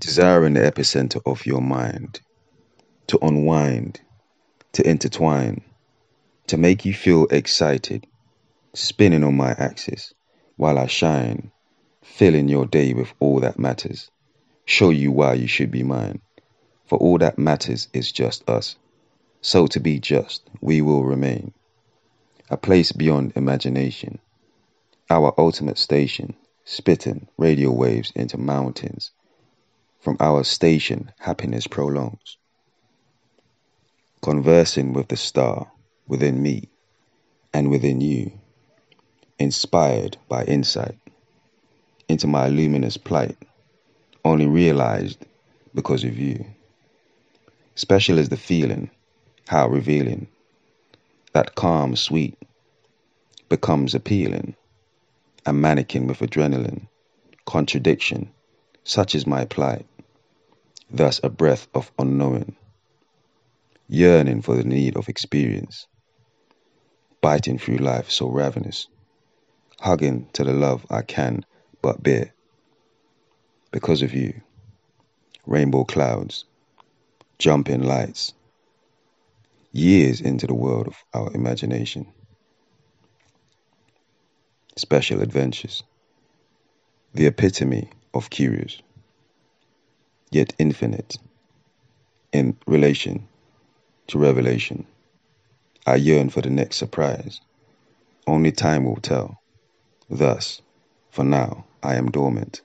Desire in the epicenter of your mind, to unwind, to intertwine, to make you feel excited, spinning on my axis, while I shine, filling your day with all that matters, show you why you should be mine, for all that matters is just us, so to be just, we will remain, a place beyond imagination, our ultimate station, spitting radio waves into mountains, from our station happiness prolongs, conversing with the star within me and within you, inspired by insight into my luminous plight, only realized because of you. Special is the feeling, how revealing, that calm sweet becomes appealing, a mannequin with adrenaline, contradiction, such is my plight, thus a breath of unknowing, yearning for the need of experience, biting through life so ravenous, hugging to the love I can but bear. Because of you, rainbow clouds, jumping lights, years into the world of our imagination, special adventures, the epitome of curious, yet infinite, in relation to revelation. I yearn for the next surprise, only time will tell, thus, for now, I am dormant.